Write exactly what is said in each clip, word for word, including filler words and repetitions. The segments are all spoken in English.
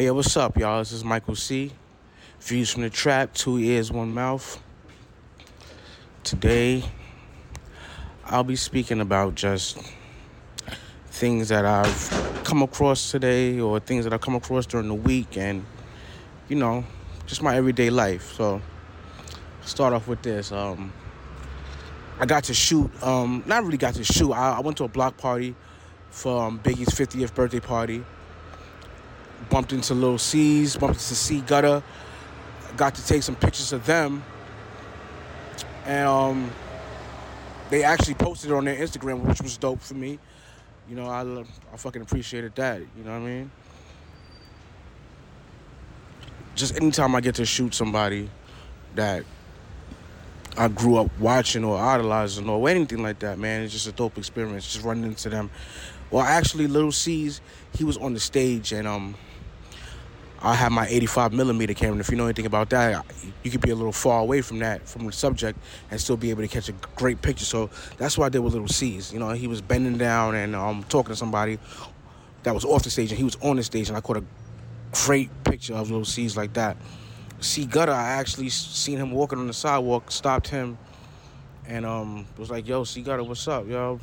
Hey, yo, what's up, y'all? This is Michael C. Views from the Trap, two ears, one mouth. Today, I'll be speaking about just things that I've come across today or things that I've come across during the week and, you know, just my everyday life. So, start off with this. Um, I got to shoot, um, not really got to shoot. I, I went to a block party for um, Biggie's fiftieth birthday party. Bumped into Lil' Cease, bumped into C Gutta. Got to take some pictures of them. And um, they actually posted it on their Instagram, which was dope for me. You know, I, I fucking appreciated that. You know what I mean? Just anytime I get to shoot somebody that I grew up watching or idolizing or anything like that, man, it's just a dope experience. Just running into them. Well, actually, Lil' Cease, he was on the stage, and um, I had my eighty-five millimeter camera. If you know anything about that, you could be a little far away from that, from the subject, and still be able to catch a great picture. So that's what I did with Lil' Cease. You know, he was bending down and um, talking to somebody that was off the stage, and he was on the stage, and I caught a great picture of Lil' Cease like that. C Gutta, I actually seen him walking on the sidewalk, stopped him, and um, was like, "Yo, C Gutta, what's up, yo?"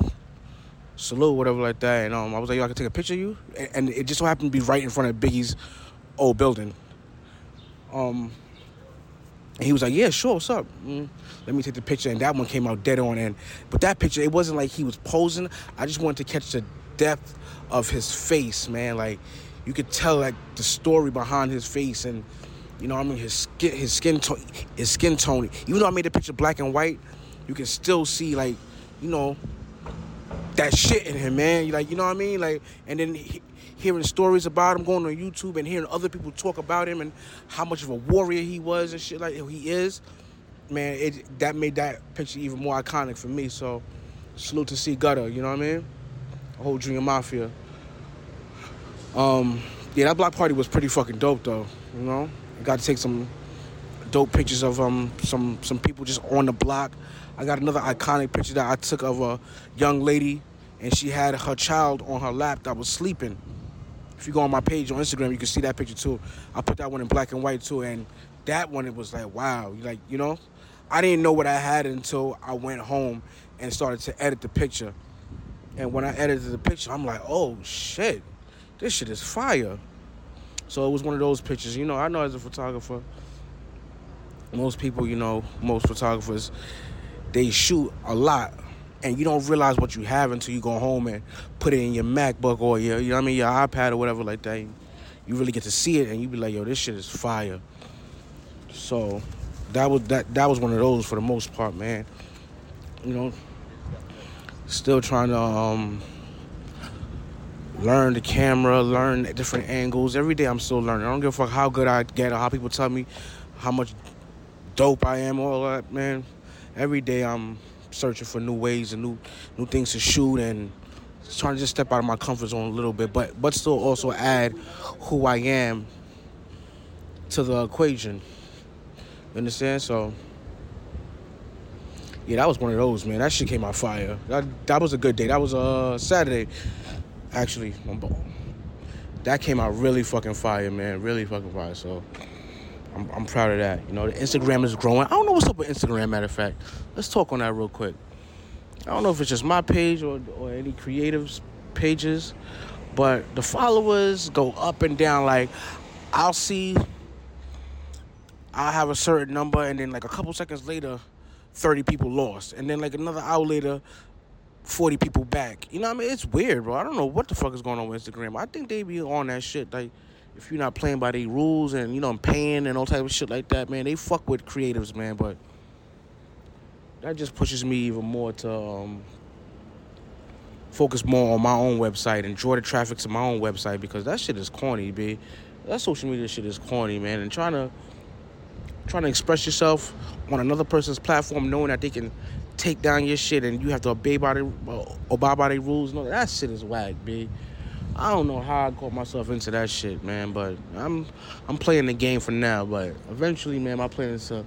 Salute, whatever like that. And um, I was like, yo, I can take a picture of you? And, and it just so happened to be right in front of Biggie's old building. Um, and he was like, yeah, sure, what's up? Mm, let me take the picture. And that one came out dead on. And But that picture, it wasn't like he was posing. I just wanted to catch the depth of his face, man. Like, you could tell, like, the story behind his face. And, you know what I mean? His skin, his skin tone, his skin tone. Even though I made the picture black and white, you can still see, like, you know, that shit in him, man. Like, you know what I mean? Like, and then he, hearing stories about him, going on YouTube and hearing other people talk about him and how much of a warrior he was and shit like he is, man, it that made that picture even more iconic for me. So, salute to C Gutta, you know what I mean? The whole Junior Mafia. Um, yeah, that block party was pretty fucking dope, though, you know? I got to take some dope pictures of um some, some people just on the block. I got another iconic picture that I took of a young lady, and she had her child on her lap that was sleeping. If you go on my page on Instagram, you can see that picture too. I put that one in black and white too, and that one, it was like, wow. Like, you know, I didn't know what I had until I went home and started to edit the picture. And when I edited the picture, I'm like, oh shit, this shit is fire. So it was one of those pictures. You know, I know as a photographer, most people, you know, most photographers, they shoot a lot, and you don't realize what you have until you go home and put it in your MacBook or your, you know what I mean, your iPad or whatever like that. You really get to see it, and you be like, yo, this shit is fire. So that was that. That was one of those for the most part, man. You know, still trying to um, learn the camera, learn different angles. Every day I'm still learning. I don't give a fuck how good I get or how people tell me how much dope I am, all that, man. Every day I'm searching for new ways and new new things to shoot and trying to just step out of my comfort zone a little bit, but but still also add who I am to the equation. You understand? So, yeah, that was one of those, man. That shit came out fire. That, that was a good day. That was uh, Saturday, actually. That came out really fucking fire, man. Really fucking fire, so... I'm, I'm proud of that. You know, the Instagram is growing. I don't know what's up with Instagram, matter of fact. Let's talk on that real quick. I don't know if it's just my page or, or any creatives' pages, but the followers go up and down. Like, I'll see, I'll have a certain number, and then, like, a couple seconds later, thirty people lost. And then, like, another hour later, forty people back. You know what I mean? It's weird, bro. I don't know what the fuck is going on with Instagram. I think they be on that shit, like... If you're not playing by their rules and, you know, I'm paying and all type of shit like that, man, they fuck with creatives, man. But that just pushes me even more to um, focus more on my own website and draw the traffic to my own website because that shit is corny, B. That social media shit is corny, man. And trying to, trying to express yourself on another person's platform knowing that they can take down your shit and you have to obey by their, obey by their rules. No, that shit is whack, B. I don't know how I got myself into that shit, man, but I'm I'm playing the game for now, but eventually, man, my plan is to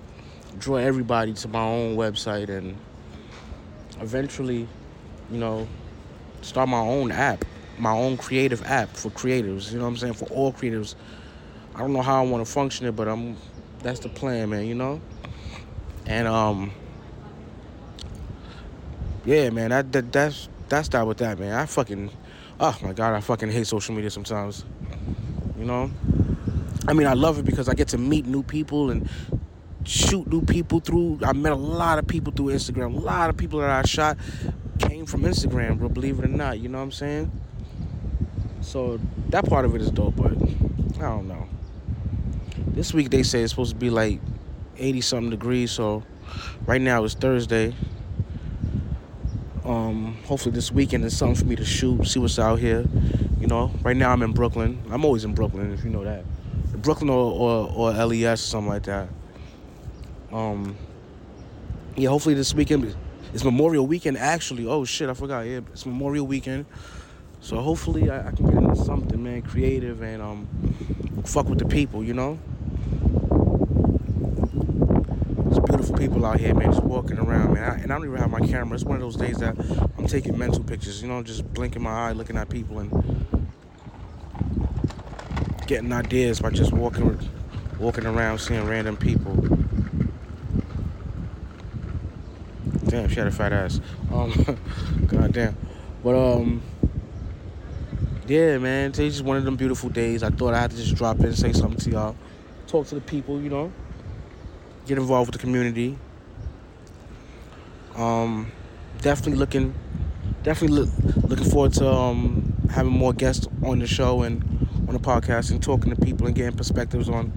draw everybody to my own website and eventually, you know, start my own app, my own creative app for creatives, you know what I'm saying, for all creatives I don't know how I want to function it, but I'm that's the plan, man, you know? And um yeah, man, that, that that's that's that with that, man. I fucking oh my god, I fucking hate social media sometimes. You know? I mean, I love it because I get to meet new people and shoot new people through. I met a lot of people through Instagram. A lot of people that I shot came from Instagram, bro, believe it or not, you know what I'm saying? So that part of it is dope, but I don't know. This week they say it's supposed to be like eighty something degrees, so right now it's Thursday. Um, hopefully this weekend is something for me to shoot, see what's out here. You know, right now I'm in Brooklyn. I'm always in Brooklyn, if you know that. Brooklyn or, or, or L E S or something like that. Um, yeah, hopefully this weekend. It's Memorial Weekend, actually. Oh, shit, I forgot. Yeah, it's Memorial Weekend. So hopefully I, I can get into something, man, creative and um, fuck with the people, you know? There's beautiful people out here, man, just walking around, man. I, and I don't even have my camera. It's one of those days that I'm taking mental pictures, you know, just blinking my eye, looking at people and getting ideas by just walking, walking around, seeing random people. Damn, she had a fat ass. Um, God damn. But, um, yeah, man, today's just one of them beautiful days. I thought I had to just drop in, say something to y'all. Talk to the people, you know. Get involved with the community. Um, definitely looking, definitely look, looking forward to um, having more guests on the show and on the podcast and talking to people and getting perspectives on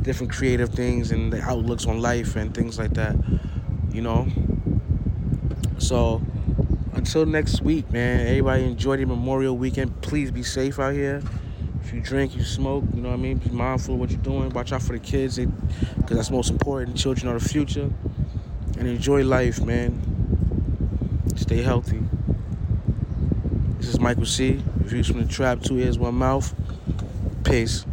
different creative things and the outlooks on life and things like that, you know. So, until next week, man, everybody enjoy the Memorial Weekend. Please be safe out here. If you drink, you smoke, you know what I mean? Be mindful of what you're doing. Watch out for the kids, because that's most important. Children are the future. And enjoy life, man. Stay healthy. This is Michael C. Views from the Trap, two ears, one mouth. Peace.